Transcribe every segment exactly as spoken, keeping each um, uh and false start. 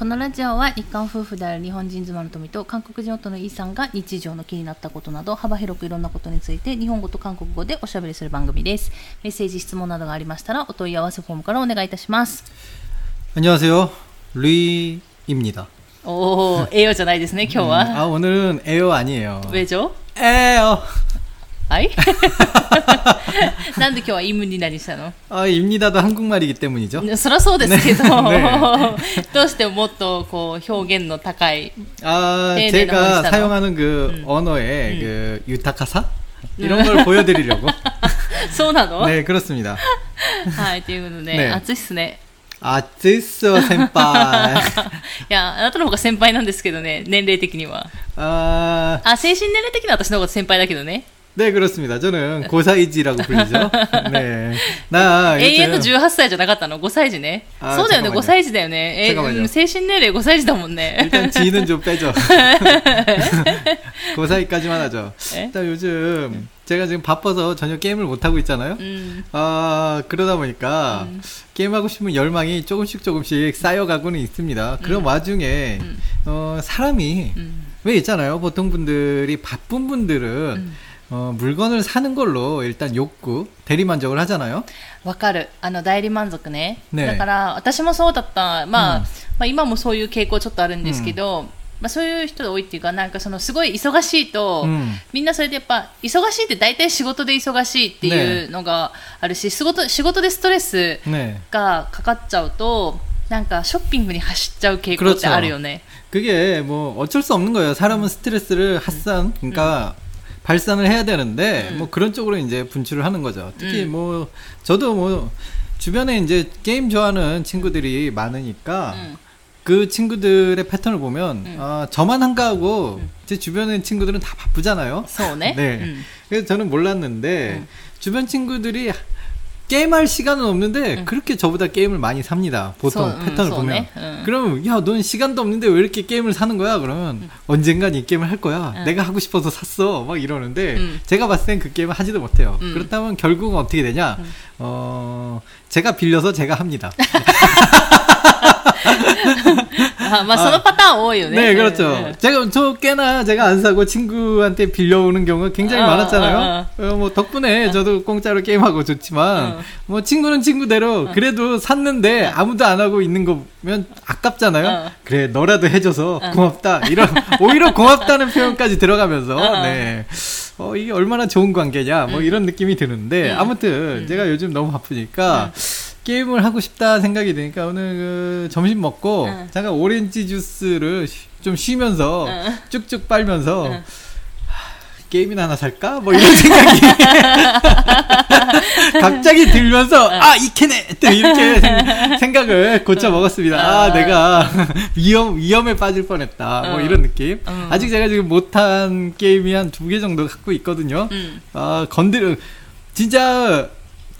このラジオは日韓夫婦である日本人妻の富と韓国人夫のイさんが日常の気になったことなど幅広くいろんなことについて日本語と韓国語でおしゃべりする番組です。メッセージ質問などがありましたらお問い合わせフォームからお願いいたします。こんにちは、ルイ입니다。おー、エヨじゃないですね、今日は。あ、오늘은エヨ아니에요。왜죠？エヨ。はい。なんで今日はイムニダにしたの？あ、イムニダは韓国말이기 때문이죠。そりゃそうですけど、どうしてもっとこう表現の高い。あ、제가 사용하는 그 언어의 그 유타카사 이런 걸 보여드리려고。そうなの？ね、그렇습니다。はい、ということで、暑いっすね。暑いっすよ、先輩。いや、あなたの方が先輩なんですけどね、年齢的には。ああ、精神年齢的には私の方が先輩だけどね。ね、그렇습니다。저는ごさい児라고 불리죠。ね、な、永遠のじゅうはっさいじゃなかったの？ごさい児ね。そうだよね、ごさい児だよね。え、うん、精神年齢ごさい児だもんね。일단 지는 좀 빼죠。ごさい까지만 하죠。일단 요즘 제가 지금 바빠서 전혀 게임을 못 하고 있잖아요. 음. 아, 그러다 보니까 음. 게임하고 싶은 열망이 조금씩 조금씩 쌓여가고는 있습니다. 그런 음. 와중에 음. 어, 사람이 음. 왜 있잖아요. 보통 분들이 바쁜 분들은 음. 어, 물건을 사는 걸로 일단 욕구, 대리만족을 하잖아요. わかる。あの代理満足ね。だから私もそうだった。まあ、まあ今もそういう傾向ちょっとあるんですけど。 まあ、そういう人が多いっていうか、なんかそのすごい忙しいと、うん、みんなそれでやっぱ忙しいって大体仕事で忙しいっていうのがあるし、ね、仕事、仕事でストレスがかかっちゃうと、ね、なんかショッピングに走っちゃう傾向ってあるよね。그게 뭐 어쩔 수 없는 거예요. 사람은 스트레스를発散、그러니까 발산을 해야 되는데, 뭐 그런 쪽으로 이제 분출을 하는 거죠. 특히 뭐 저도 뭐 주변에 이제 게임 좋아하는 친구들이 많으니까 그 친구들의 패턴을 보면 응. 아, 저만 한가하고 응. 제 주변의 친구들은 다 바쁘잖아요. 네. 응. 그래서 저는 몰랐는데 응. 주변 친구들이 게임할 시간은 없는데 응. 그렇게 저보다 게임을 많이 삽니다. 보통 소, 패턴을 응, 보면. 응. 그러면 야, 넌 시간도 없는데 왜 이렇게 게임을 사는 거야? 그러면 응. 언젠간 이 게임을 할 거야. 응. 내가 하고 싶어서 샀어. 막 이러는데 응. 제가 봤을 땐 그 게임을 하지도 못해요. 응. 그렇다면 결국은 어떻게 되냐? 응. 어, 제가 빌려서 제가 합니다. あ、まあそのパターン多いよね。ね、그렇죠。제가저깨나제가안사고친구한테빌려오는경우가굉장히많았잖아요。뭐덕분에저도공짜로게임하고좋지만뭐친구는친구대로그래도샀는데아무도안하고있는거면아깝잖아요그래너라도해줘서고맙다이런오히려고맙다는표현까지들어가면서네어이게얼마나좋은관계냐뭐이런느낌이드는데아무튼제가요즘너무바쁘니까게임을 하고 싶다 생각이 드니까 오늘 그 점심 먹고 응. 잠깐 오렌지 주스를 쉬, 좀 쉬면서 응. 쭉쭉 빨면서 응. 하, 게임이나 하나 살까? 뭐 이런 생각이 갑자기 들면서 응. 아, 이케네! 이렇게 생, 생각을 고쳐 먹었습니다. 응. 아, 내가 위험, 위험에 빠질 뻔했다. 응. 뭐 이런 느낌. 응. 아직 제가 지금 못한 게임이 한 두 개 정도 갖고 있거든요. 응. 아, 건드려, 진짜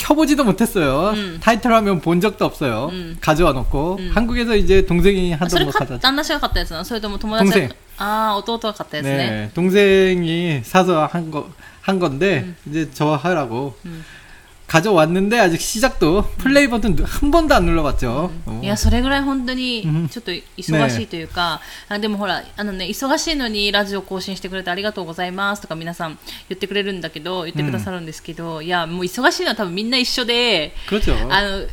켜보지도 못했어요. 음. 타이틀 화면 본 적도 없어요. 음. 가져와 놓고. 음. 한국에서 이제 동생이 하던 거 사다. 딴나씨가 갔다 했잖아. 동생. 아, 오토오토가 갔다 했네. 네, 동생이 사서 한 거, 한 건데, 음. 이제 저 하라고. 음. 가져왔는데, 아직 시작도 플레이 버튼 한 번도 안 눌러봤죠. 음. 야, それぐらい本当にちょっと忙しいというか、あでもほら、あのね、忙しいのにラジオ更新してくれてありがとうございますとか皆さん言ってくれるんだけど、言ってくださるんですけど、いや、もう忙しいのは多分みんな一緒で、 그렇죠. あの、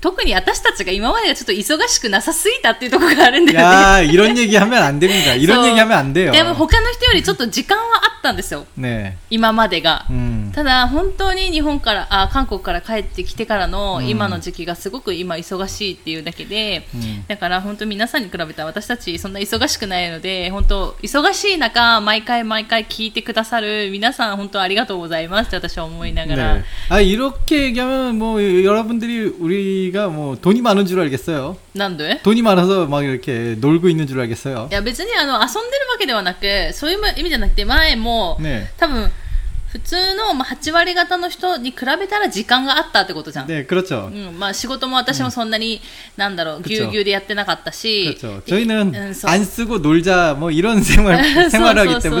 特に私たちが今までがちょっと忙しくなさすぎたっていうところがあるんだよね。いやー、이런얘기하면안됩니다。이런얘기하면안 돼요。でも他の人よりちょっと時間はあったんですよ。ね。今までが。うん、ただ、本当に日本から、あ、韓国から帰ってきてからの今の時期がすごく今忙しいっていうだけで、うん、だから本当皆さんに比べたら私たちそんな忙しくないので、本当忙しい中、毎回毎回聞いてくださる皆さん本当ありがとうございますって私は思いながら。ね、あ、이렇게얘기하면もう、여러분들이 우리 우리가 뭐 돈이 많은 줄 알겠어요. 난데? 돈이 많아서 막 이렇게 놀고 있는 줄 알겠어요. 야, 別にあの遊んでるわけではなく、そういう意味じゃなくて前も多分 普通のはち割方の人に比べたら時間があったってことじゃん。ね、그렇죠。うん、まあ仕事も私もそんなに、なんだろう、ぎゅうぎゅうでやってなかったし。그렇죠。저희는 안 쓰고 놀자 뭐 이런 생활 생활하기 때문에。そうそうそうそ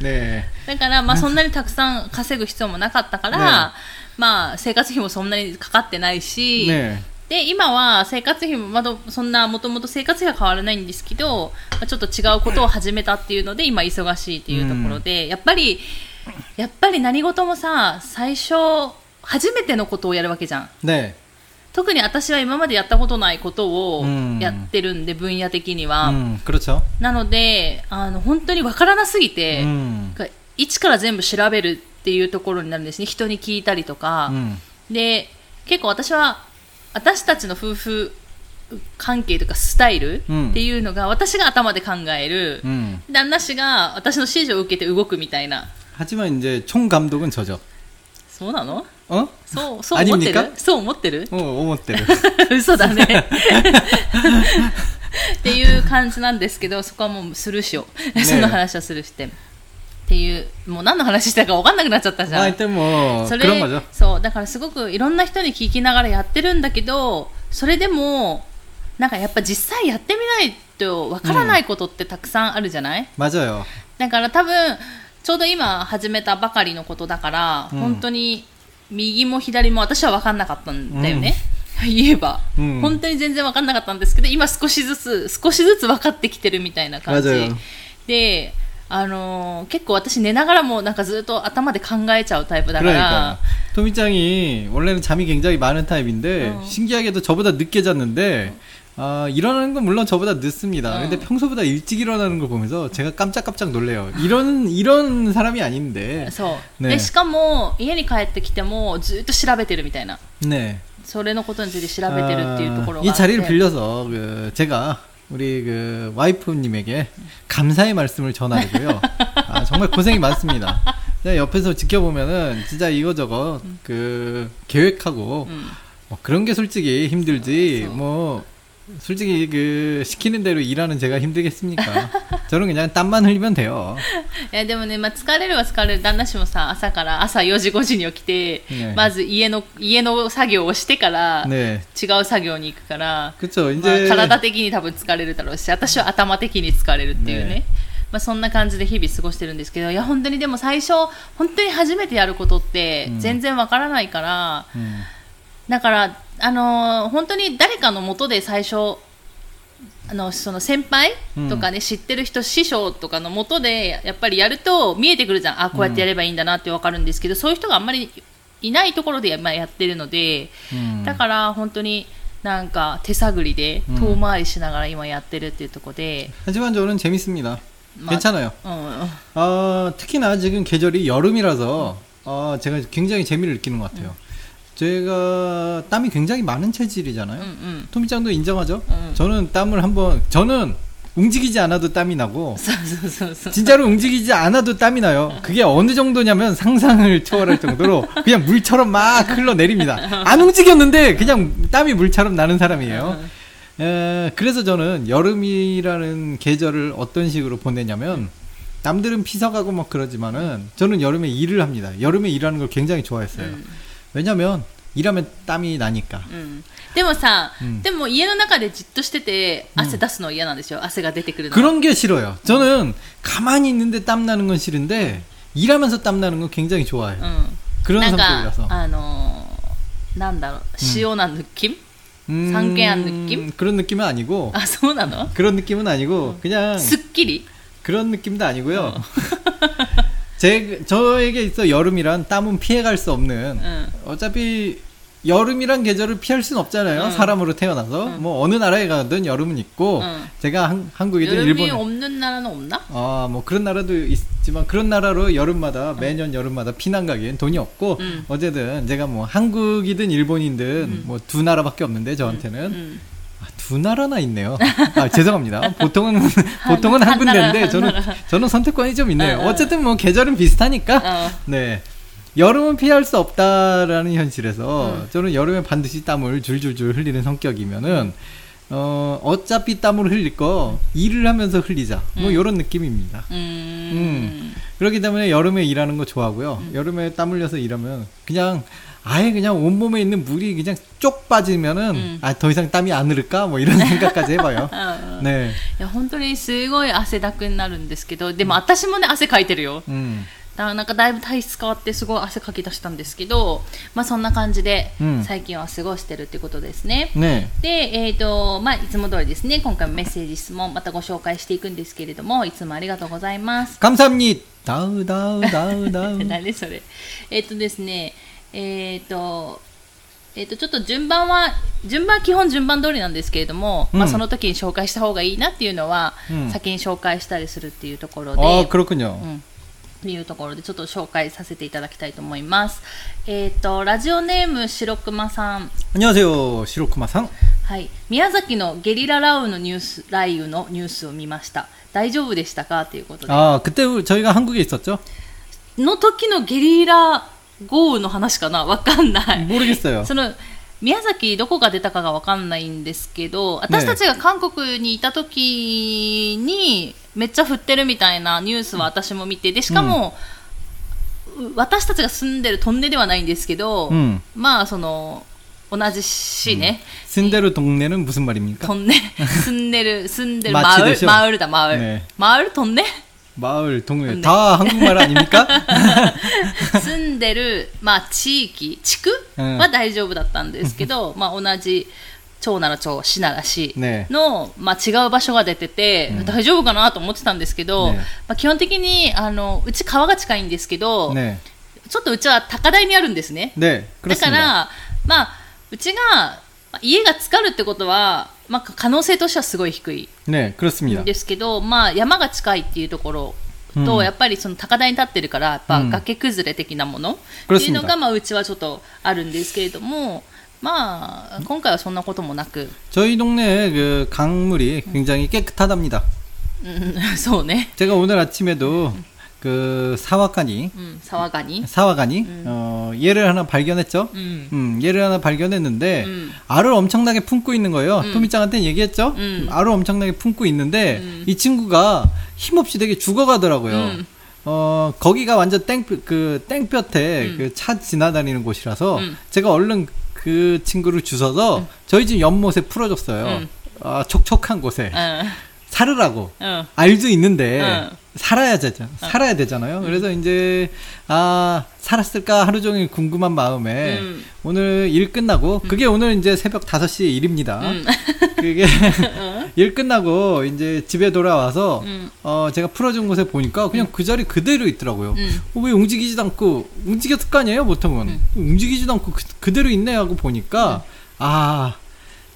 う。ね。だからまあそんなにたくさん稼ぐ必要もなかったから、まあ生活費もそんなにかかってないし。ね。で今は生活費も、まあ、そんなもともと生活費は変わらないんですけど、まあ、ちょっと違うことを始めたっていうので今忙しいっていうところで、うん、やっぱりやっぱり何事もさ最初初めてのことをやるわけじゃん、ね、特に私は今までやったことないことをやってるんで、うん、分野的には、うん、なのであの本当にわからなすぎて、うん、一から全部調べるっていうところになるんですね。人に聞いたりとか、うん、で結構私は私たちの夫婦関係とかスタイルっていうのが私が頭で考える、うん、旦那氏が私の指示を受けて動くみたいな。하지만이제총감독은저죠。そうなの？어そうそう思ってる？そう思ってる？어思ってる。嘘だね。っていう感じなんですけど、そこはもうスルーしよう。その話はスルーして。っていうもう何の話したか分かんなくなっちゃったじゃん。でもそれそうだからすごくいろんな人に聞きながらやってるんだけど、それでもなんかやっぱ実際やってみないと分からないことってたくさんあるじゃない？맞아요。だから多分ちょうど今始めたばかりのことだから、うん、本当に右も左も私は分かんなかったんだよね、うん、言えば、うん、本当に全然分かんなかったんですけど、今少しずつ少しずつ分かってきてるみたいな感じで、あのー、結構私寝ながらもなんかずっと頭で考えちゃうタイプだから。トミちゃん이 원래는 잠이 굉장히 많은 타입인데 어. 신기하게도 저보다 늦게 잤는데 아, 일어나는 건 물론 저보다 늦습니다. 어. 근데 평소보다 일찍 일어나는 걸 보면서 제가 깜짝깜짝 놀래요. 이런 이런 사람이 아닌데. 그래서 네. しかも家に帰ってきてもずっと調べてるみたいな. 네. それのことについて調べてるっていうところが. 이 자리를 빌려서 그 제가 우리 그 와이프님에게 감사의 말씀을 전하고요. 아, 정말 고생이 많습니다. 옆에서 지켜보면은 진짜 이거저거 음. 그 계획하고 음. 뭐 그런 게 솔직히 힘들지 음. 뭐 솔직히 그 시키는 대로 일하는 제가 힘들겠습니까? 저는 그냥 땀만 흘리면 돼요. 야, でもね、まあ疲れるは疲れる。旦那氏もさ、朝から朝よじごじに起きて、まず家の家の作業をしてから違う作業に行くから、体的に多分疲れるだろうし、私は頭的に疲れるっていうね。 まあ、そんな感じで日々過ごしてるんですけど、いや本当にでも最初本当に初めてやることって全然わからないから、うんうん、だからあのー、本当に誰かの元で最初あのその先輩とかね、うん、知ってる人師匠とかの元でやっぱりやると見えてくるじゃん。あ、こうやってやればいいんだなってわかるんですけど、うん、そういう人があんまりいないところで や,、まあ、やってるので、うん、だから本当になんか手探りで遠回りしながら今やってるっていうところで、うん、하지만 저는 재밌습니다 괜찮아요. 어, 어. 어, 특히나 지금 계절이 여름이라서 어, 제가 굉장히 재미를 느끼는 것 같아요. 음. 제가 땀이 굉장히 많은 체질이잖아요. 음, 음. 토미짱도 인정하죠? 음. 저는 땀을 한번 저는 움직이지 않아도 땀이 나고 진짜로 움직이지 않아도 땀이 나요. 그게 어느 정도냐면 상상을 초월할 정도로 그냥 물처럼 막 흘러내립니다. 안 움직였는데 그냥 땀이 물처럼 나는 사람이에요. 에, 그래서 저는 여름이라는 계절을 어떤 식으로 보내냐면 남들은 피서가고 막 그러지만은 저는 여름에 일을 합니다. 여름에 일하는 걸 굉장히 좋아했어요. 음. 왜냐면 일하면 땀이 나니까. 음. でもさ、でも家の中でじっとしてて汗出すの嫌なんでしょ。汗が出てくるの。 그런 게 싫어요. 저는 가만히 있는데 땀 나는 건 싫은데 일하면서 땀 나는 건 굉장히 좋아해요. 음. 그런 성격이라서. 아, 어, 난다. 시원한 느낌? 상쾌한 느낌? 그런 느낌은 아니고. 아, 소나노? 그런 느낌은 아니고 그냥 스끼리 그런 느낌도 아니고요. 제 저에게 있어 여름이란 땀은 피해갈 수 없는. 응. 어차피 여름이란 계절을 피할 수는 없잖아요. 응. 사람으로 태어나서 응. 뭐 어느 나라에 가든 여름은 있고. 응. 제가 한, 한국이든 여름이 일본 여름이 없는 나라는 없나? 아, 뭐 그런 나라도 있지만 그런 나라로 여름마다 매년 응. 여름마다 피난 가기엔 돈이 없고. 응. 어쨌든 제가 뭐 한국이든 일본이든 응. 뭐 두 나라밖에 없는데 저한테는. 응. 응. 아, 두 나라나 있네요. 아, 죄송합니다. 보통은 보통은 한 군데인데 저는 저는 선택권이 좀 있네요. 어쨌든 뭐 계절은 비슷하니까. 네. 여름은 피할 수 없다라는 현실에서 저는 여름에 반드시 땀을 줄줄줄 흘리는 성격이면은 어, 어차피 땀을 흘릴 거 일을 하면서 흘리자. 뭐 이런 느낌입니다. 음. 그렇기 때문에 여름에 일하는 거 좋아하고요. 여름에 땀 흘려서 일하면 그냥 아예 그냥 온몸에 있는 물이 그냥 쪽 빠지면은 음. 아, 더 이상 땀이 안 흐를까? 뭐 이런 생각까지 해봐요. 네. いや本当にすごい汗だくになるんですけど、でも私もね汗かいてるよ。だなんかだいぶ体質変わってすごい汗かき出したんですけど、まあ、そんな感じで最近は過ごしてるってことですね、うん、ねで、えーとまあ、いつも通りですね、今回もメッセージ質問またご紹介していくんですけれども、いつもありがとうございます。감사합니다ダウダウダウダウ何それ。えーとですねえーとえー、とちょっと順番は順番基本順番通りなんですけれども、うんまあ、その時に紹介した方がいいなっていうのは、うん、先に紹介したりするっていうところで、ああ、그렇군요、うんいうところでちょっと紹介させていただきたいと思います。えっと、ラジオネーム白熊さん。こんにちは、白熊さん。はい、宮崎のゲリラ雷雨のニュース、雷雨のニュースを見ました。大丈夫でしたかということで。ああ、그때 저희가 한국에 있었죠。の時のゲリラ豪雨の話かな、わかんない。모르겠어요。その宮崎どこが出たかが分かんないんですけど、私たちが韓国にいた時にめっちゃ降ってるみたいなニュースは私も見て、でしかも、うん、私たちが住んでるトンネではないんですけど、うん、まあその同じ市ね、うん、住んでるトンネルは무슨 말입니까？トンネ住んでる住んでるマウルマウルだマウル、ね、マウルトンネマウル、トンネ다한국말아닙니까？住んでる、まあ、地域、地区は大丈夫だったんですけど、うんまあ、同じ町なら町、市なら市の、ねまあ、違う場所が出てて、うん、大丈夫かなと思ってたんですけど、ねまあ、基本的にあのうち川が近いんですけど、ね、ちょっとうちは高台にあるんですね。ねだから、まあ、うちが家が浸かるってことは、まあ、可能性としてはすごい低いんですけど、ねまあ、山が近いっていうところと、うん、やっぱりその高台に立ってるからやっぱ崖崩れ的なものっていうのが、うんまあ、うちはちょっとあるんですけれども、まあ、今回はそんなこともなく、저희 동네의 강물이 굉장히 깨끗하답니다。そうね。제가 오늘 아침에도 그 사와가니, 음, 사와가니, 사와가니, 음. 어, 얘를 하나 발견했죠. 음. 음, 얘를 하나 발견했는데 음. 알을 엄청나게 품고 있는 거예요. 음. 토미짱한테 얘기했죠. 음. 알을 엄청나게 품고 있는데 음. 이 친구가 힘없이 되게 죽어가더라고요. 음. 어, 거기가 완전 땡, 그 땡볕에 음. 그 차 지나다니는 곳이라서 음. 제가 얼른 그 친구를 주워서 음. 저희 집 연못에 풀어줬어요. 음. 아, 촉촉한 곳에. 음. 살으라고. 어. 알도 있는데 어. 살아야 되죠. 살아야 되잖아요. 음. 그래서 이제 아 살았을까 하루 종일 궁금한 마음에 음. 오늘 일 끝나고 음. 그게 오늘 이제 새벽 다섯 시 일입니다. 음. 그게 어? 일 끝나고 이제 집에 돌아와서 음. 어 제가 풀어준 곳에 보니까 그냥 음. 그 자리 그대로 있더라고요. 음. 어, 왜 움직이지도 않고 움직였을 거 아니에요 보통은 음. 움직이지도 않고 그, 그대로 있네 하고 보니까 음. 아.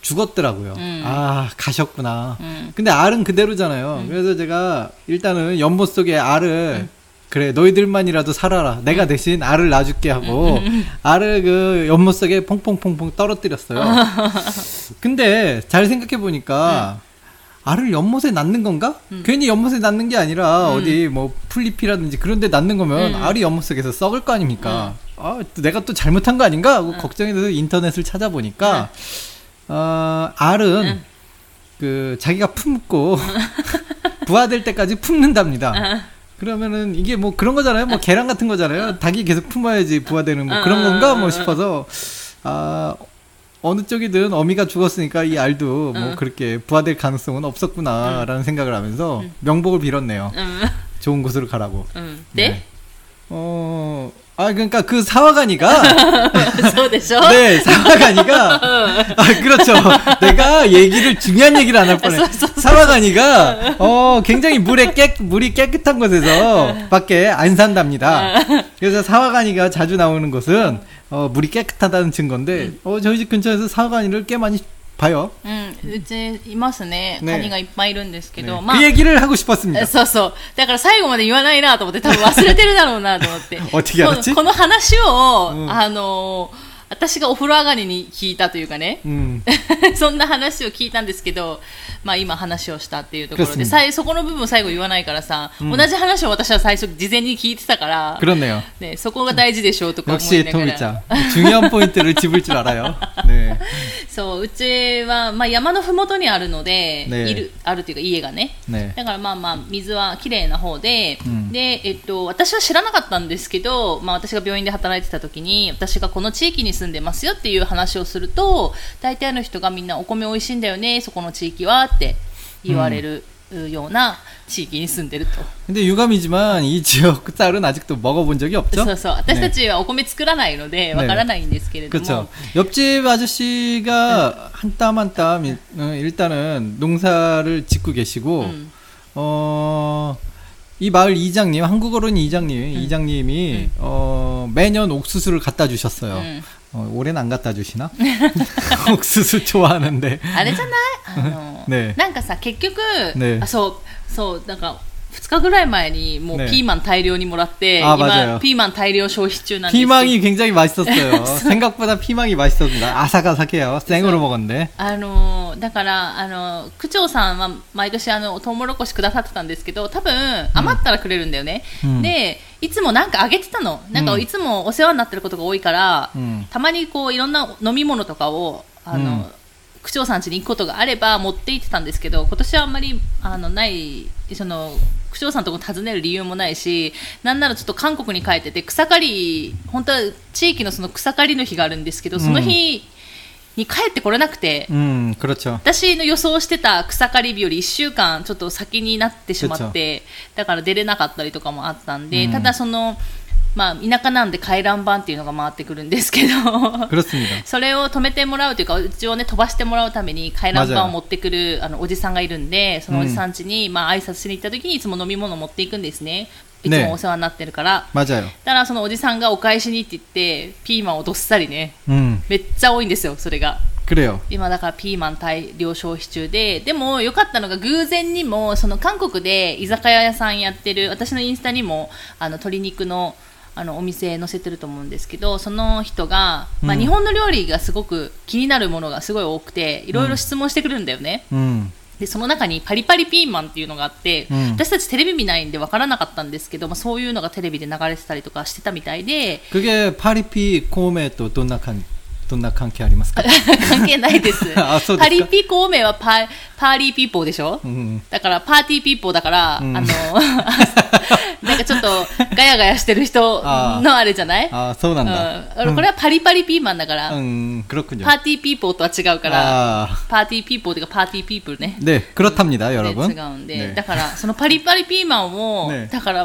죽었더라고요. 음. 아 가셨구나. 음. 근데 알은 그대로잖아요. 음. 그래서 제가 일단은 연못 속에 알을 음. 그래 너희들만이라도 살아라. 내가 음. 대신 알을 놔줄게 하고 음. 알을 그 연못 속에 퐁퐁퐁퐁 떨어뜨렸어요. 근데 잘 생각해 보니까 음. 알을 연못에 낳는 건가? 음. 괜히 연못에 낳는 게 아니라 음. 어디 뭐 풀잎이라든지 그런 데 낳는 거면 음. 알이 연못 속에서 썩을 거 아닙니까? 음. 아 내가 또 잘못한 거 아닌가? 하고 음. 걱정이 돼서 인터넷을 찾아보니까 음. 어, 알은 응. 그 자기가 품고 부화될 때까지 품는답니다. 응. 그러면은 이게 뭐 그런 거잖아요. 뭐 계란 같은 거잖아요. 닭이 계속 품어야지 부화되는 뭐 그런 건가 뭐 싶어서 아 어느 쪽이든 어미가 죽었으니까 이 알도 뭐 응. 그렇게 부화될 가능성은 없었구나라는 응. 생각을 하면서 명복을 빌었네요. 응. 좋은 곳으로 가라고. 응. 네? 네. 어. 아, 그러니까 그 사와가니가 네, 사와가니가 아, 그렇죠. 내가 얘기를 중요한 얘기를 안 할 뻔해. 사와가니가 어, 굉장히 물에 깨 물이 깨끗한 곳에서 밖에 안 산답니다. 그래서 사와가니가 자주 나오는 곳은 어, 물이 깨끗하다는 증거인데 어, 저희 집 근처에서 사와가니를 꽤 많이 봐요. 음, 이제 이마스네. 가니가 이빠이 있는데,けど, 막. 그 얘기를 하고 싶었습니다. そうそう。だから最後まで言わないなと思って、多分忘れてるだろうなと思って。 어떻게 알았지? この話を、あの、私がお風呂上がりに聞いたというかね。 そんな話を聞いたんですけど、まあ今話をしたっていうところで、最後この部分最後言わないからさ、同じ話を私は最初事前に聞いてたから。그렇네요。ね、そこが大事でしょうとか思いながら。そう、うちはまあ山のふもとにあるので、いるあるというか家がね。だからまあまあ水はきれいな方で、で、えっと私が知らなかったんですけど、まあ私が病院で働いてた時に、私がこの地域に住んでますよっていう話をすると、大体の人がみんなお米おいしいんだよね、そこの地域はって言われる。ような地域に住んでると。근데유감이지만이지역쌀은아직도먹어본적이없죠。そうそう。私たちはお米作らないのでわからないんですけれども。그렇죠。옆집아저씨가한땀한땀일단은농사를짓고계시고 어 이 마을 이장님, 한국어로는 이장님, 응. 이장님이 응. 어, 매년 옥수수를 갖다 주셨어요. 응. 어, 올해는 안 갖다 주시나? 옥수수 좋아하는데. 아니잖아요. 네. 뭔가 사, 결국, 네. 아, 소, 소, 뭔가ふつかぐらい前にもうピーマン大量にもらって、네、今、아ピーマン大量消費中なんですけど。ピーマン이굉장히맛있었어요 생각보다피망이맛있었습니다아삭아삭해요생으로먹었는데あのだからあの区長さんは毎年あのトウモロコシくださってたんですけど、多分余ったらくれるんだよね。うん、でいつもなんかあげてたの。なんかいつもお世話になってることが多いから、うん、たまにこういろんな飲み物とかをあの、うん、区長さん家に行くことがあれば持って行ってたんですけど、今年はあんまりあのないその。区長さんのところを訪ねる理由もないし、なんならちょっと韓国に帰ってて草刈り、本当は地域のその草刈りの日があるんですけど、その日に帰ってこれなくて、うん、私の予想してた草刈り日よりいっしゅうかんちょっと先になってしまって、だから出れなかったりとかもあったんで、うん、ただそのまあ、田舎なんで回覧板っていうのが回ってくるんですけどそれを止めてもらうというか、うちを、ね、飛ばしてもらうために回覧板を持ってくるあのおじさんがいるんで、そのおじさん家に、うん、まあ、挨拶しに行った時にいつも飲み物を持っていくんですね。いつもお世話になってるから、ね、だからそのおじさんがお返しにって言ってピーマンをどっさりね、うん、めっちゃ多いんですよ。それが今だからピーマン大量消費中で、でも良かったのが偶然にもその韓国で居酒屋さんやってる、私のインスタにもあの鶏肉のあのお店載せてると思うんですけど、その人が、まあ、日本の料理がすごく気になるものがすごい多くて、いろいろ質問してくるんだよね、うん、でその中にパリパリピーマンっていうのがあって、うん、私たちテレビ見ないんで分からなかったんですけど、まあ、そういうのがテレビで流れてたりとかしてたみたいで。그게パリピ孔明とどんな感じどんな関係ありますか？関係ないです。あ、そうですか。パリピ孔明はパ、パーリーピーポーでしょ、うん、だからパーティーピーポーだから、うん、あのなんかちょっとガヤガヤしてる人のあれじゃない？ああ、そうなんだ、うん、これはパリパリピーマンだから、うん、パーティーピーポーとは違うから、パーティーピーポーというかパーティーピープルね。ね、그렇답니다、여러분。違うんで、ね、だからそのパリパリピーマンを、ね、だから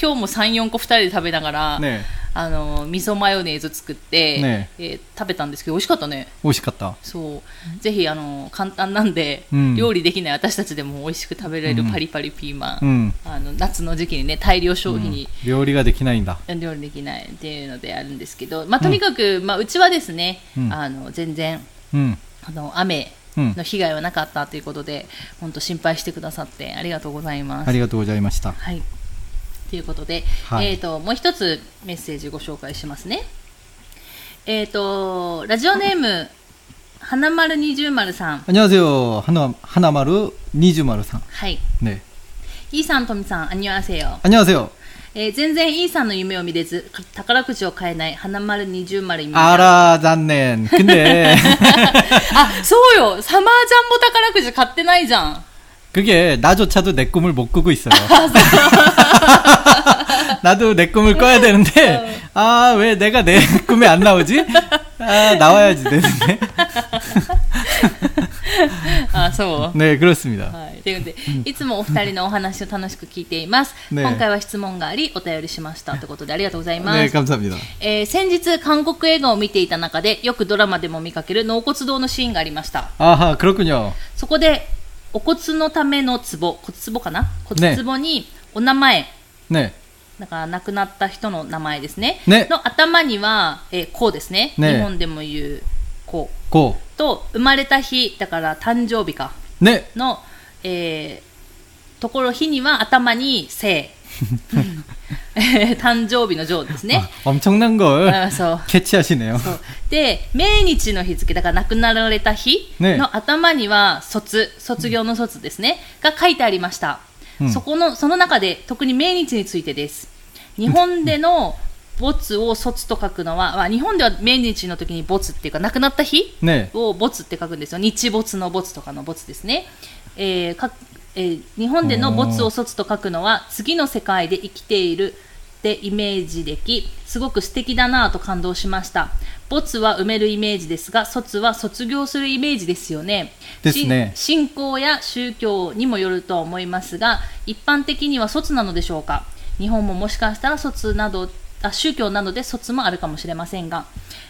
今日もさん、よんこふたりで食べながら、ね、あの味噌マヨネーズ作って、ね、えー、食べたんですけど美味しかったね。美味しかった。そう、ぜひあの簡単なんで、うん、料理できない私たちでも美味しく食べられるパリパリピーマン、うん、あの夏の時期にね大量消費に、うん、料理ができないんだ。料理できないっていうのであるんですけど、まあ、とにかく、うん、まあ、うちはですね、うん、あの全然、うん、あの雨の被害はなかったということで、うん、本当心配してくださってありがとうございます。ありがとうございました。はい。ということで、はい、えーと、もう一つメッセージご紹介しますね。えーと、ラジオネーム花丸二重丸さん。こんにちは。花丸二重丸さん。はい。ね。Eさん、とみさん、こんにちは。こんにちは。えー、全然Eさんの夢を見れず宝くじを買えない花丸二重丸。あら残念。근데あ、そうよ。サマージャンボ宝くじ買ってないじゃん。그게나조차도내꿈을못꾸고있어요 나도내꿈을꿔야되는데아왜내가내꿈에안나오지아나와야지되는데ああ、そう。ね、그렇습니다。はい。ということで、いつもお二人のお話を楽しく聞いています。ね、今回は質問がありお便りしましたということでありがとうございます。ね、감사합니다。えー、先日韓国映画を見ていた中でよくドラマでも見かける納骨堂のシーンがありました。あは、그렇군요。そこでお骨のための壺、骨壺かな？骨壺にお名前、ね、だから亡くなった人の名前ですね。ね、の頭にはえこうですね。ね、日本でも言うこう。こうと生まれた日だから誕生日か、ね、の、えー、ところ日には頭に生誕生日の上ですね。엄청난 걸 캐치하시네요。で、命日の日付だから亡くなられた日の頭には卒、卒業の卒ですね、が書いてありました。うん、そこのその中で特に命日についてです。日本での没を卒と書くのは、日本では命日の時に没っていうか亡くなった日を没って書くんですよ。日没の没とかの没ですね。えー、かえー、日本での没を卒と書くのは次の世界で生きているってイメージでき、すごく素敵だなぁと感動しました。没は埋めるイメージですが、卒は卒業するイメージですよね。ですね。信仰や宗教にもよるとは思いますが、一般的には卒なのでしょうか。日本ももしかしたら卒などあ宗教などで卒もあるかもしれませんが、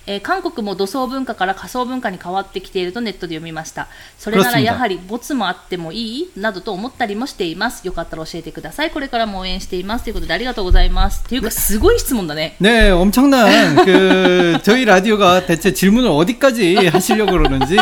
えー、韓国も土葬文化から火葬文化に変わってきているとネットで読みました。それならやはり没もあってもいいなどと思ったりもしています。よかったら教えてください。これからも応援していますということでありがとうございます。というかすごい質問だね。ねえ、엄청난 그 저희ラジオが대체 질문을 어디까지 하시려고 그러는지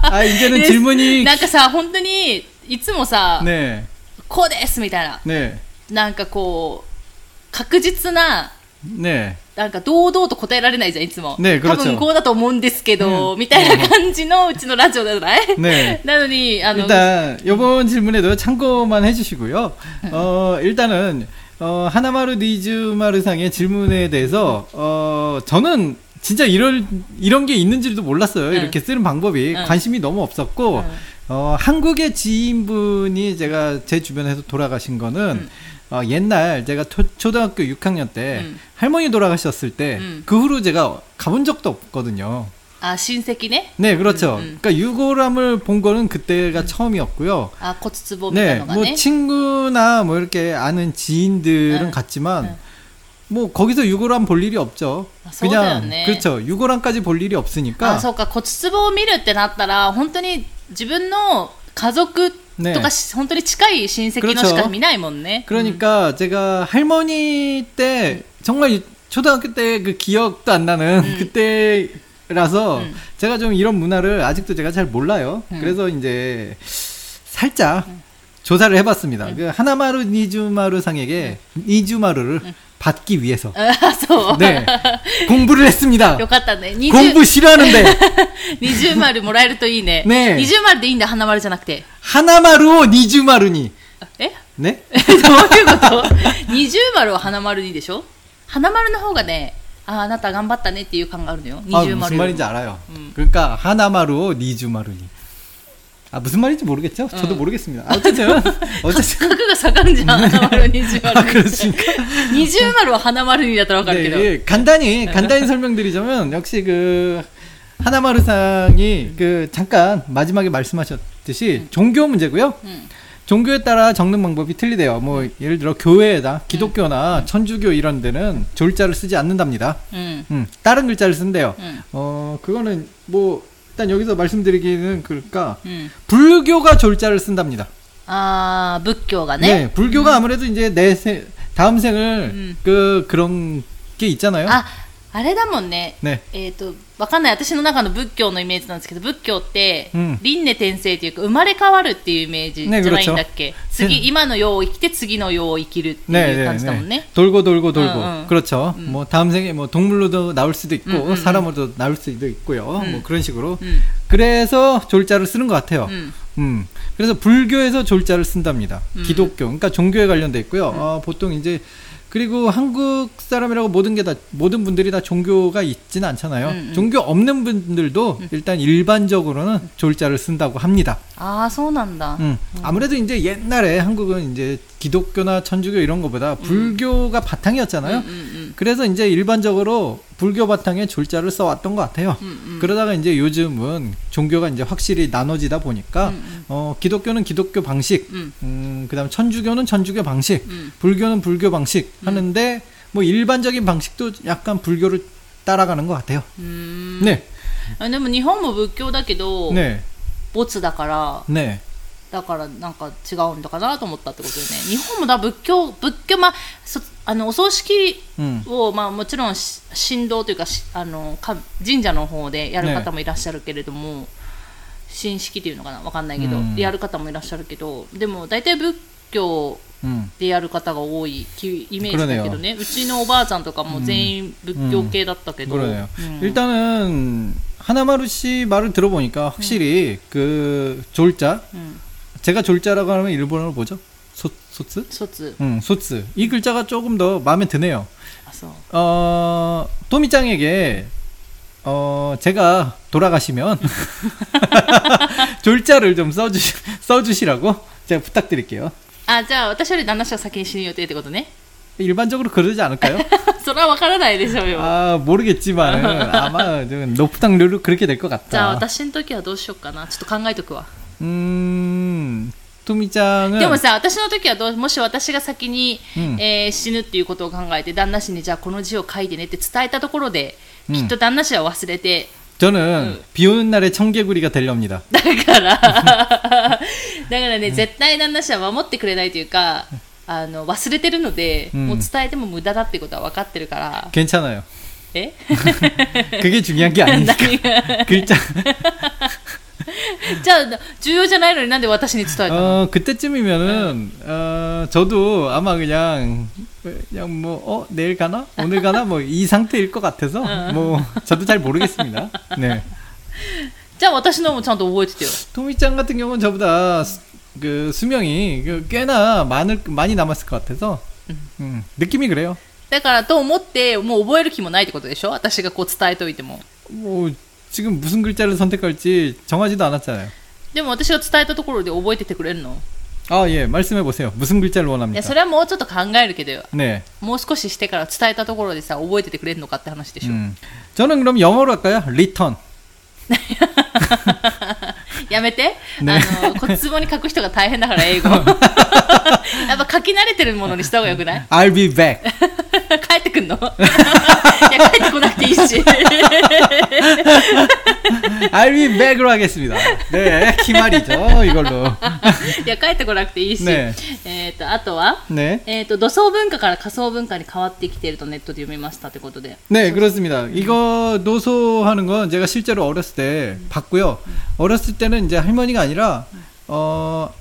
아 이제는 질문이なんかさ、本当にいつもさ、ね、こうですみたいな、ね、なんかこう確実なね、なんか堂々と答えられないじゃんいつも、ね、多分こうだと思うんですけど、ね、みたいな感じのうちのラジオじゃない、ね、なのにあの일단 이번 질문에도 참고만 해주시고요. 어일단은 어, 하나마루 니즈마루상의 질문에 대해서 어, 저는 진짜 이럴, 이런 게 있는지도 몰랐어요. 이렇게 쓰는 방법이 관심이 너무 없었고 어, 한국의 지인분이 제가 제 주변에서 돌아가신 거는 어, 옛날 제가 초, 초등학교 육 학년 때 음. 할머니 돌아가셨을 때 그 음. 후로 제가 가본 적도 없거든요. 아, 신세끼네? 네, 그렇죠. 음, 음. 그러니까 유골함을 본 거는 그때가 음. 처음이었고요. 아, 고추츠보 네, 뭐 친구나 뭐 이렇게 아는 지인들은 음. 갔지만 음. 뭐 거기서 유골함 볼 일이 없죠. 아, 그냥 그렇죠. 유골함까지 볼 일이 없으니까. 아, 그러니까 고추츠보 見るってなったら本当に自分の家族 네. 또本当に近い親戚のしか見ないもんね. 그러니까 제가 할머니 때 정말 초등학교 때 그 기억도 안 나는 그때라서 제가 좀 이런 문화를 아직도 제가 잘 몰라요. 그래서 이제 살짝 조사를 해봤습니다. 그 하나마루 니즈마루 상에게 니즈마루를 받기 위해서 네, 공부를 했습니다. よかったね。にじゅう공부 싫어하는데. にじゅうまるもらえるといいね。ね。にじゅうまるでいいんだ、花丸じゃなくて。花丸をにじゅうまるに。え？ね？どういうこと？にじゅうまるは花丸にでしょ？花丸の方がね、あ、あなた頑張ったねっていう感があるのよ。にじゅうまる。무슨말인지알아요。그러니까花丸をにじゅうまるに。아 무슨 말인지 모르겠죠? 저도 응. 모르겠습니다. 어쨌든 어쨌든 가가 사가는지 하나마루 니즈마루. 아 그렇습니까? 니즈마루와 하나마루이라더라고 할게요. 네, 예, 간단히 간단히 설명드리자면 역시 그 하나마루상이 그 잠깐 마지막에 말씀하셨듯이 응. 종교 문제고요. 응. 종교에 따라 적는 방법이 틀리대요. 뭐 예를 들어 교회에다 기독교나 응. 천주교 이런 데는 졸자를 쓰지 않는답니다. 응. 응. 다른 글자를 쓴대요. 응. 어 그거는 뭐 일단 여기서 말씀드리기는 그럴까 음. 불교가 졸자를 쓴답니다. 아, 불교가네. 네, 불교가 음. 아무래도 이제 내 세, 다음 생을 음. 그 그런 게 있잖아요. 아, あれだもんね。ね。えっと、わかんない。私の中の仏教のイメージなんですけど、仏教って、うん、輪廻転生というか生まれ変わるっていうイメージじゃないんだっけ？ね、次今の世を生きて次の世を生きるっていう感じだもんね。ね、돌고 돌고 돌고. 그렇죠. 뭐 다음 생에 뭐 동물로도 나올 수도 있고 음, 음, 사람으로도 나올 수도 있고요. 음, 뭐 그런 식으로. 음. 그래서 졸자를 쓰는 것 같아요. 음. 음. 그래서 불교에서 졸자를 쓴답니다. 음. 기독교. 그러니까 종교에 관련돼 있고요. 음. 어, 보통 이제 그리고 한국 사람이라고 모든 게 다 모든 분들이 다 종교가 있지는 않잖아요. 음, 음. 종교 없는 분들도 음. 일단 일반적으로는 졸자를 쓴다고 합니다. 아, 소난다. 음. 음. 아무래도 이제 옛날에 한국은 이제 기독교나 천주교 이런 거보다 불교가 음. 바탕이었잖아요. 음, 음, 음. 그래서 이제 일반적으로 불교 바탕에 졸자를 써왔던 것 같아요. 음, 음. 그러다가 이제 요즘은 종교가 이제 확실히 나눠지다 보니까 음, 음. 어, 기독교는 기독교 방식, 음. 음, 그다음 천주교는 천주교 방식, 음. 불교는 불교 방식 음. 하는데 뭐 일반적인 방식도 약간 불교를 따라가는 것 같아요. 음. 네. 아니, 근데 일본도 불교だけど 네. 보츠だから 네. だからなんか違うんだかなと思ったってことよね。日本もだ仏教仏教まあ、あのお葬式を、うん、まあもちろん神道というかあの神社の方でやる方もいらっしゃるけれども、ね、神式っていうのかなわかんないけど、うん、でやる方もいらっしゃるけど、でも大体仏教でやる方が多いっていうイメージだけどね。うちのおばあちゃんとかも全員仏教系だったけど。うんうんうん、일단은 하나마루 씨 말을 들어보니까 확실히 그 졸자 제가 졸자라고 하면 일본어로 뭐죠? 소, 소츠? 소츠. 응, 소츠. 이 글자가 조금 더 마음에 드네요. 아서. 어, 도미짱에게, 어, 제가 돌아가시면, 졸자를 좀 써주시, 써주시라고 제가 부탁드릴게요. 아, 자, 私よりななしょ先に死ぬ予定ってことね? 일반적으로 그러지 않을까요? それは分からないでしょうよ。あ、모르겠지만 아마 높당룰로그렇게될 것 같다。じゃあ私の時はどうしようかな。ちょっと考えとくわ。うーん。トミちゃんがでもさ、私の時はどう、もし私が先に、うん、えー、死ぬっていうことを考えて旦那氏にじゃあこの字を書いてねって伝えたところで、うん、きっと旦那氏は忘れて。저는비오는날에청개구리가되려합니다。だからだからね、絶対旦那氏は守ってくれないというか、あの忘れてるので、もう伝えても無駄だってことは分かってるから。괜찮아요。え？그게중요한게아니니까。글자。じゃあ重要じゃないのになんで私に伝えたの？어그때쯤이면은어저도아마그냥그냥뭐어내일가나오늘가나뭐이상태일것같아서뭐저도잘모르겠습니다네じゃあ私のもちゃんと覚えててよ。토미짱같은경우는저보다그수명이꽤나많을많이남았을것같아서음느낌이그래요。だからと思ってもう覚える気もないってことでしょ。私がこう伝えておいても。もう지금무슨글자를선택할지정하지도않았잖아요。でも私が伝えたところで覚えててくれるの？あ、いえ、말씀해보세요。무슨글자를원합니까？いや、それはもうちょっと考えるけどよ。ね。もう少ししてから伝えたところでさ、覚えててくれるのかって話でしょ。うん。저는그럼영어로할까요？리턴。やめて。ね。あの、小壺に書く人が大変だから英語。やっぱ書き慣れてるものにした方がよくない？ I'll be back。帰ってくんの？いや、帰ってこなくていいし。I'll be back로 하겠습니다. 네, 기말이죠, 이걸로. 야, 帰ってこなくていいし。ね、えっと、あとは、ね、えっと、土層文化から仮想文化に変わってきているとネットで読みましたってことで。ね、그렇습니다。이거土層하는건 제가 실제로 어렸을 때 봤고요。어렸을 때는 이제 할머니가 아니라 어,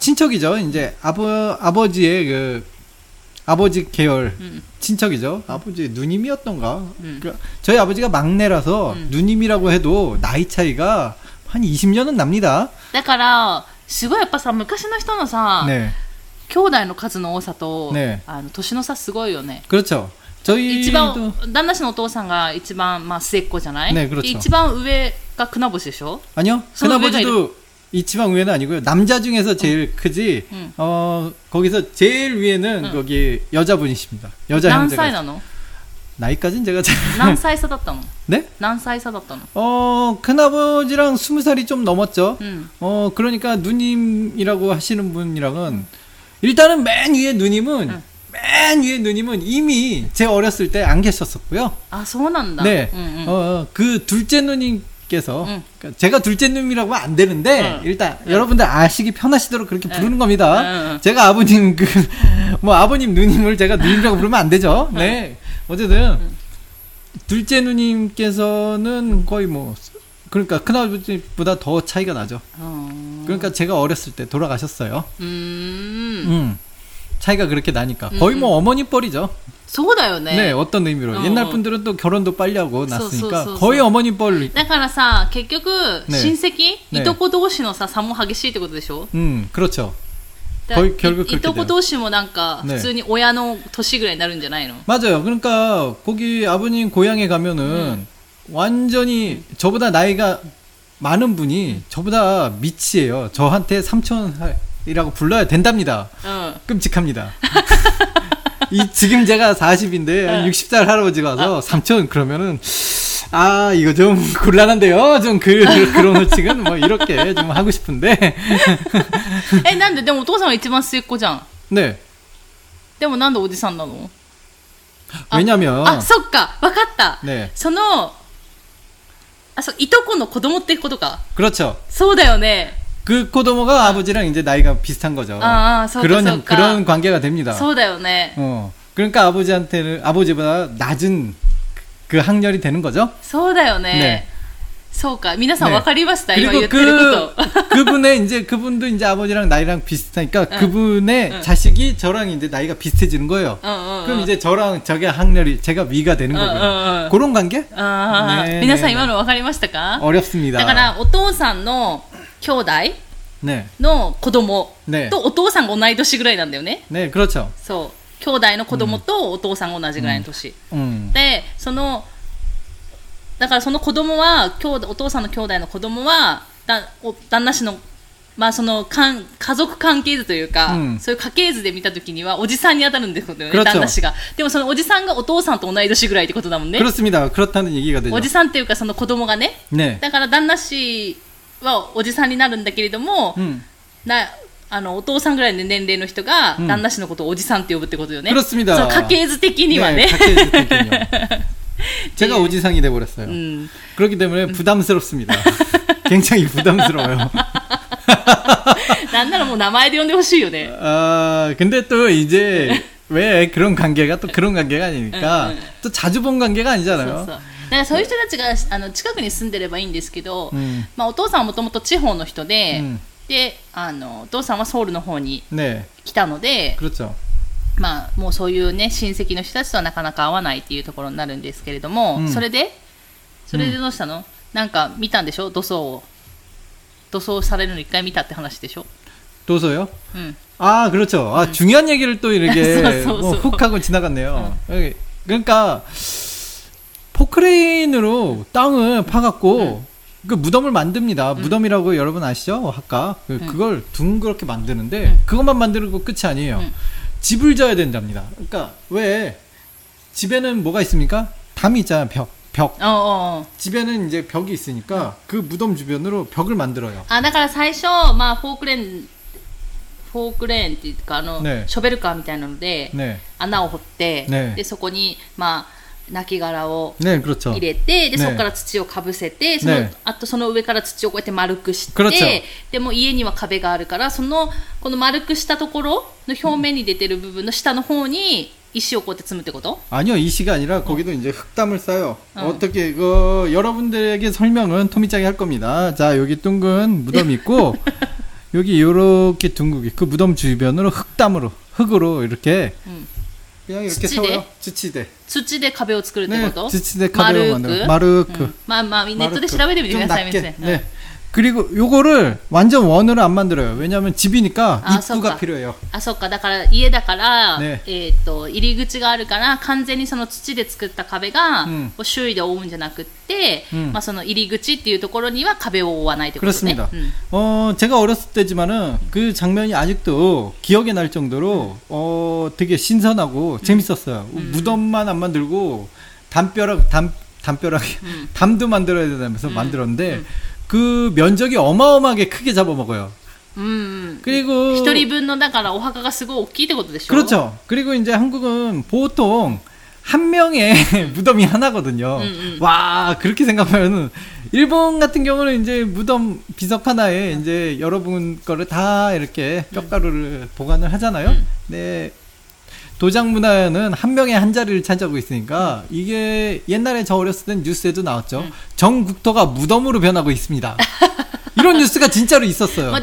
친척이죠. 이제 아버, 아버지의 그, 아버지 계열 음. 친척이죠. 아버지 누님이었던가. 음. 저희 아버지가 막내라서 음. 누님이라고 해도 나이 차이가 한 이십 년은 납니다. だからすごいやっぱさ昔の人のさ、兄弟の数の多さと、あの年の差すごいよね。 그렇죠. 저희 一番旦那氏のお父さんが一番まあ末っ子じゃない? 네, 그렇죠. 一番上が船越でしょ? 아니요. 그나버지도 이치방 위에는 아니고요. 남자 중에서 제일 응. 크지. 응. 어 거기서 제일 위에는 응. 거기 여자분이십니다. 여자 형제가. 몇 살이나? 나이까지는 제가 잘. 몇 살 사셨다노? 네? 몇 살 사셨다노? 어 큰아버지랑 스무 살이 좀 넘었죠. 응. 어 그러니까 누님이라고 하시는 분이랑은 일단은 맨 위에 누님은. 응. 맨 위에 누님은 이미 제 어렸을 때 안 계셨었고요. 아, 소원한다. 네. 응, 응. 어 그 둘째 누님. 께서 응. 제가 둘째 누님이라고 하면 안 되는데 응. 일단 응. 여러분들 아시기 편하시도록 그렇게 응. 부르는 겁니다. 응. 제가 아버님 그 뭐 아버님 누님을 제가 누님이라고 부르면 안 되죠. 응. 네, 어쨌든 응. 둘째 누님께서는 거의 뭐 그러니까 큰아버지보다 더 차이가 나죠. 어... 그러니까 제가 어렸을 때 돌아가셨어요. 음, 음. 차이가 그렇게 나니까 음. 거의 뭐 어머니 뻘이죠.そうだよね。 ね、 어떤 의미로. 어. 옛날 분들은 또 결혼도 빨리 하고 났으니까 거의 어머니 뻘. だからさ, 結局, 親戚? いとこ同士のさ、差も激しいってことでしょ? 음, 그렇죠. 거의 결국 그렇게 돼요. いとこ同士もなんか普通に親の年ぐらいになるんじゃないの? 맞아요. 그러니까 거기 아버님 고향에 가면은 완전히 저보다 나이가 많은 분이 저보다 밑이에요. 저한테 삼촌이라고 불러야 된답니다. 끔찍합니다. 이, 지금 제가 사십인데, 응. 육십 살 할아버지가 와서, 아. 삼촌, 그러면은, 아, 이거 좀 곤란한데요? 좀 그, 그런 호칭은 뭐, 이렇게 좀 하고 싶은데. 에, 난데, 근데 오토상은 가장 스윗코잖아. 네. 근데 난데 어디 산다노? 왜냐면. 아, 아そっか. わかった. 네. その、あ、そう、いとこの子供ってことか. 그렇죠. そうだよね. 그 고도모가 아버지랑 이제 나이가 비슷한 거죠. 아, 아, 그런 소가. 그런 관계가 됩니다. 소다요네. 어, 그러니까 아버지한테는 아버지보다 낮은 그 학렬이 되는 거죠. 소다요네. 네. 소가. 皆さんわかりました. 그리고 그 그분의 이제 그분도 이제 아버지랑 나이랑 비슷하니까 응. 그분의 응. 자식이 저랑 이제 나이가 비슷해지는 거예요. 응, 응, 그럼 응. 이제 저랑 저게 학렬이 제가 위가 되는 응, 거고요. 응, 응. 그런 관계? 아, 네, 皆さん今のわかりましたか? 어렵습니다. 그러니까 お父さんの 兄弟 네. の子供 네. とお父さんが同い年ぐらいなんだよね。 네, 그렇죠. そう、兄弟の子供とお父さんが同じぐらいの年。で、そのだからその子供は、お父さんの兄弟の子供はだ旦那氏のまあ、そのかん家族関係図というか、うん、そういう家系図で見たときにはおじさんに当たるんですよね、旦那氏が。でもそのおじさんがお父さんと同い年ぐらいってことだもんね。おじさんっていうかその子供が ね, ねだから旦那氏はおじさんになるんだけれども、うん、なあのお父さんぐらいの年齢の人が旦那氏のことをおじさんって呼ぶってことよね、うん、その家系図的には ね, ね家系図的には제가 오지상이 돼버렸어요. 음. 그렇기 때문에 부담스럽습니다. 굉장히 부담스러워요. 난 나는 뭐 남아야지 혼자 호시요네. 아 근데 또 이제 왜 그런 관계가 또 그런 관계가 아니니까 또 자주 본 관계가 아니잖아요. そうそうだからそういう人たちがあの近くに住んでればいいんですけど、まあお父さんはもともと地方の人で、であのお父さんはソウルの方に来たので、 まあ、もうそういうね親戚の人たちとはなかなか会わないっていうところになるんですけれども、うん、それでそれでどうしたの、うん、なんか見たんでしょ、土葬を土葬されるの一回見たって話でしょ。土葬よ、うん、ああ、그렇죠、うん、あ、중요한얘기를또이렇게 훅하고지나갔네요、うん、그러니까포크레인으로땅을파갖고、うん그 무덤을 만듭니다. 음. 무덤이라고 여러분 아시죠? 아까 그, 음. 그걸 둥그렇게 만드는데 음. 그것만 만들고 끝이 아니에요. 음. 집을 져야 된답니다. 그러니까 왜 집에는 뭐가 있습니까? 담이 있잖아요. 벽. 벽. 어, 어, 어. 집에는 이제 벽이 있으니까 음. 그 무덤 주변으로 벽을 만들어요. 아, 그러니까 사이쇼 막 포크렌 포크렌 그러니까 아 쇼벨카 같은 건데 안을 掘ってでそこにまあ 亡骸を 入れて、で、そこから土をかぶせて、その、あとその上から土をこうやって丸くして、でも家には壁があるから、その、この丸くしたところの表面に出てる部分の下の方に石をこうやって積むってこと? 아니요, 이시가 아니라 거기도 이제 흙담을 싸요. 어떻게, 그, 여러분들에게 설명은 토미짱이 할 겁니다. 자, 여기 둥근 무덤이 있고, 여기 요렇게 둥근이, 그 무덤 주변으로 흙담으로, 흙으로 이렇게, 그냥 이렇게 세워요. 지치대. 지치대 가벼워 쓰는 네, 것도. 지치대 가벼워 만들어. 마르크. 마마 네트에 調べてみてください. 네. 그리고 요거를 완전 원으로 안 만들어요. 왜냐면 집이니까 입구가 아, 필요해요. 아, そうかだから家だからえっと入り口があるから完全にその土で作った壁が周囲で覆うんじゃなくてまあその入り口っていうところには壁を覆わないってことね. 그렇습니다. 어, 제가 어렸을 때지만은 그 장면이 아직도 기억에 날 정도로 어, 되게 신선하고 재밌었어요. 무덤만 안 만들고 담벼락 담 담벼락 담도 만들어야 된다면서 만들었는데 그 면적이 어마어마하게 크게 잡아먹어요. 음. 그리고. 일人分のだから お墓가 すごい大きいってことでしょ? 그렇죠. 그리고 이제 한국은 보통 한 명의 무덤이 하나거든요. 음, 음. 와, 그렇게 생각하면은 일본 같은 경우는 이제 무덤 비석 하나에 음. 이제 여러분 거를 다 이렇게 뼈가루를 음. 보관을 하잖아요. 음. 네. 도장 문화는 한 명의 한 자리를 차지하고 있으니까 이게 옛날에 저 어렸을 땐 뉴스에도 나왔죠. 응. 전국토가 무덤으로 변하고 있습니다. 이런 뉴스가 진짜로 있었어요. 음.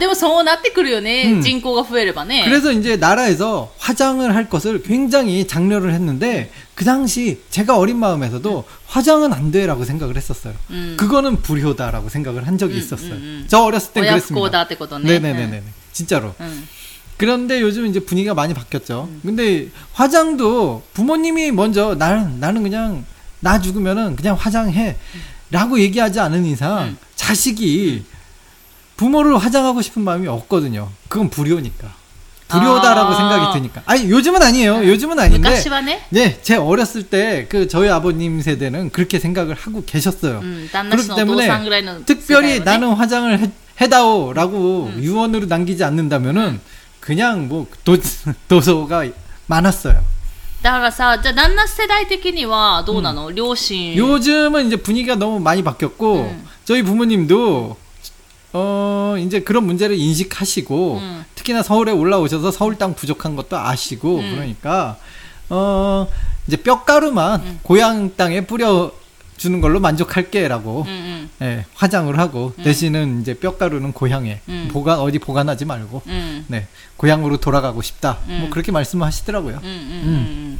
그래서 이제 나라에서 화장을 할 것을 굉장히 장려를 했는데 그 당시 제가 어린 마음에서도 화장은 안 돼라고 생각을 했었어요. 음. 그거는 불효다라고 생각을 한 적이 음, 있었어요. 음, 음. 저 어렸을 땐 그랬습니다. 네네네네. 음. 진짜로. 음. 그런데 요즘 이제 분위기가 많이 바뀌었죠. 음. 근데 화장도 부모님이 먼저 나는 나는 그냥 나 죽으면은 그냥 화장해 음. 라고 얘기하지 않은 이상 음. 자식이 부모를 화장하고 싶은 마음이 없거든요. 그건 불효니까. 불효다라고 아~ 생각이 드니까. 아니 요즘은 아니에요. 요즘은 아닌데. 네, 제 어렸을 때 그 저희 아버님 세대는 그렇게 생각을 하고 계셨어요. 음, 그렇기 때문에 특별히 나는 화장을 해, 해다오라고 음. 유언으로 남기지 않는다면은 음. 그냥 뭐 도, 도서가 많았어요. だからさ、じゃあ旦那世代的にはどうなの?両親 요즘은 이제 분위기가 너무 많이 바뀌었고 음. 저희 부모님도 어, 이제 그런 문제를 인식하시고 음. 특히나 서울에 올라오셔서 서울 땅 부족한 것도 아시고 음. 그러니까 어, 이제 뼈가루만 음. 고향 땅에 뿌려 주는 걸로 만족할게라고 음, 음. 예, 화장을 하고 음. 대신은 이제 뼈가루는 고향에 음. 보관 어디 보관하지 말고 음. 네 고향으로 돌아가고 싶다 음. 뭐 그렇게 말씀하시더라고요. 음, 음, 음. 음.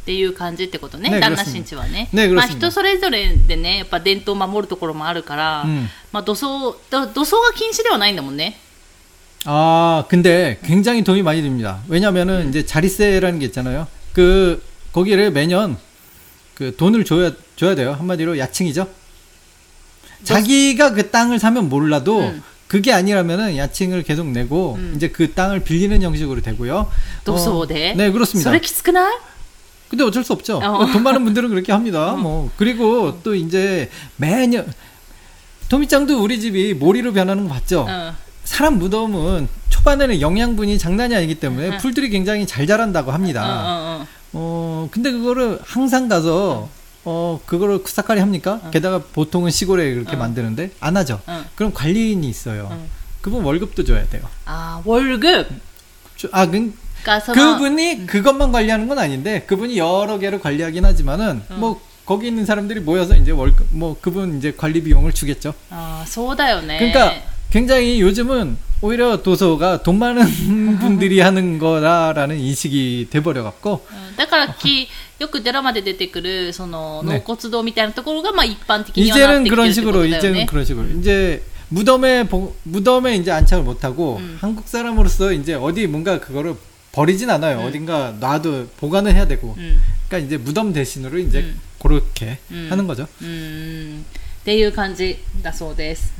っていう感じってことね。旦那神父はね。ね、まあ人それぞれでね、やっぱ伝統を守るところもあるから、まあ土葬が禁止ではないんだもんね。 아, 근데 굉장히 도움이 많이 됩니다. 왜냐면은 음. 이제 자리세라는 게 있잖아요. 그 거기를 매년 그 돈을 줘야 줘야 돼요. 한마디로 야칭이죠. 자기가 그 땅을 사면 몰라도 음. 그게 아니라면은 야칭을 계속 내고 음. 이제 그 땅을 빌리는 형식으로 되고요. 독소대. 어, 네, 그렇습니다. 소리 키스크나? 근데 어쩔 수 없죠. 어. 돈 많은 분들은 그렇게 합니다. 어. 뭐 그리고 또 이제 매년 도미짱도 우리 집이 모리로 변하는 거 봤죠? 어. 사람 무덤은 초반에는 영양분이 장난이 아니기 때문에 풀들이 굉장히 잘 자란다고 합니다. 어, 어, 어. 어 근데 그거를 항상 가서 어 그거를 쿠사카리 합니까? 어. 게다가 보통은 시골에 그렇게 어. 만드는데 안 하죠. 어. 그럼 관리인이 있어요. 어. 그분 월급도 줘야 돼요. 아 월급? 아 그, 그분이 음. 그것만 관리하는 건 아닌데 그분이 여러 개를 관리하긴 하지만은 음. 뭐 거기 있는 사람들이 모여서 이제 월급 뭐 그분 이제 관리 비용을 주겠죠. 아, 소다요네. 그러니까 굉장히 요즘은 오히려 도서가 돈 많은 분들이 하는 거라라는 인식이 돼버려 갖고. だからよくドラマで出てくるその納骨堂みたいなところがまあ一般的にはなってきてるってことだよね。 이제는 그런 식으로 이제는 그런 식으로 이제. 무덤에 보, 무덤에 이제 안착을 못 하고 음. 한국 사람으로서 이제 어디 뭔가 그거를 버리진 않아요. 음. 어딘가 놔도 보관을 해야 되고. 음. 그러니까 이제 무덤 대신으로 이제 음. 그렇게 음. 하는 거죠. 음. っていう感じだそうです。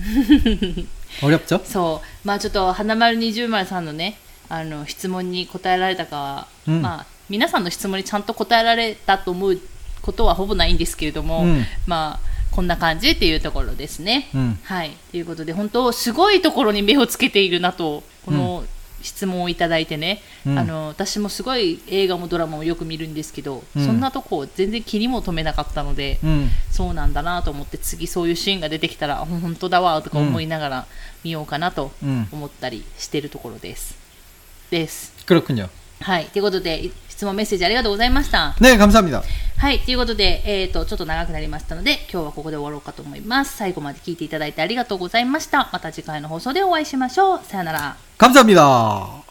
어렵죠? そう。まあちょっと花丸にじゅうまるさんのね、あの質問に答えられたか、まあ皆さんの質問にちゃんと答えられたと思うことはほぼないんですけれども、まあ。 こんな感じっていうところですね、うん、はいということで本当すごいところに目をつけているなとこの質問をいただいてね、うん、あの私もすごい映画もドラマもよく見るんですけど、うん、そんなとこ全然気にも留めなかったので、うん、そうなんだなと思って次そういうシーンが出てきたら本当だわとか思いながら見ようかなと思ったりしているところですです。그렇군요。はいということで質問メッセージありがとうございました。ね、감사합니다。はい、ということで、えーと、ちょっと長くなりましたので、今日はここで終わろうかと思います。最後まで聞いていただいてありがとうございました。また次回の放送でお会いしましょう。さよなら。감사합니다。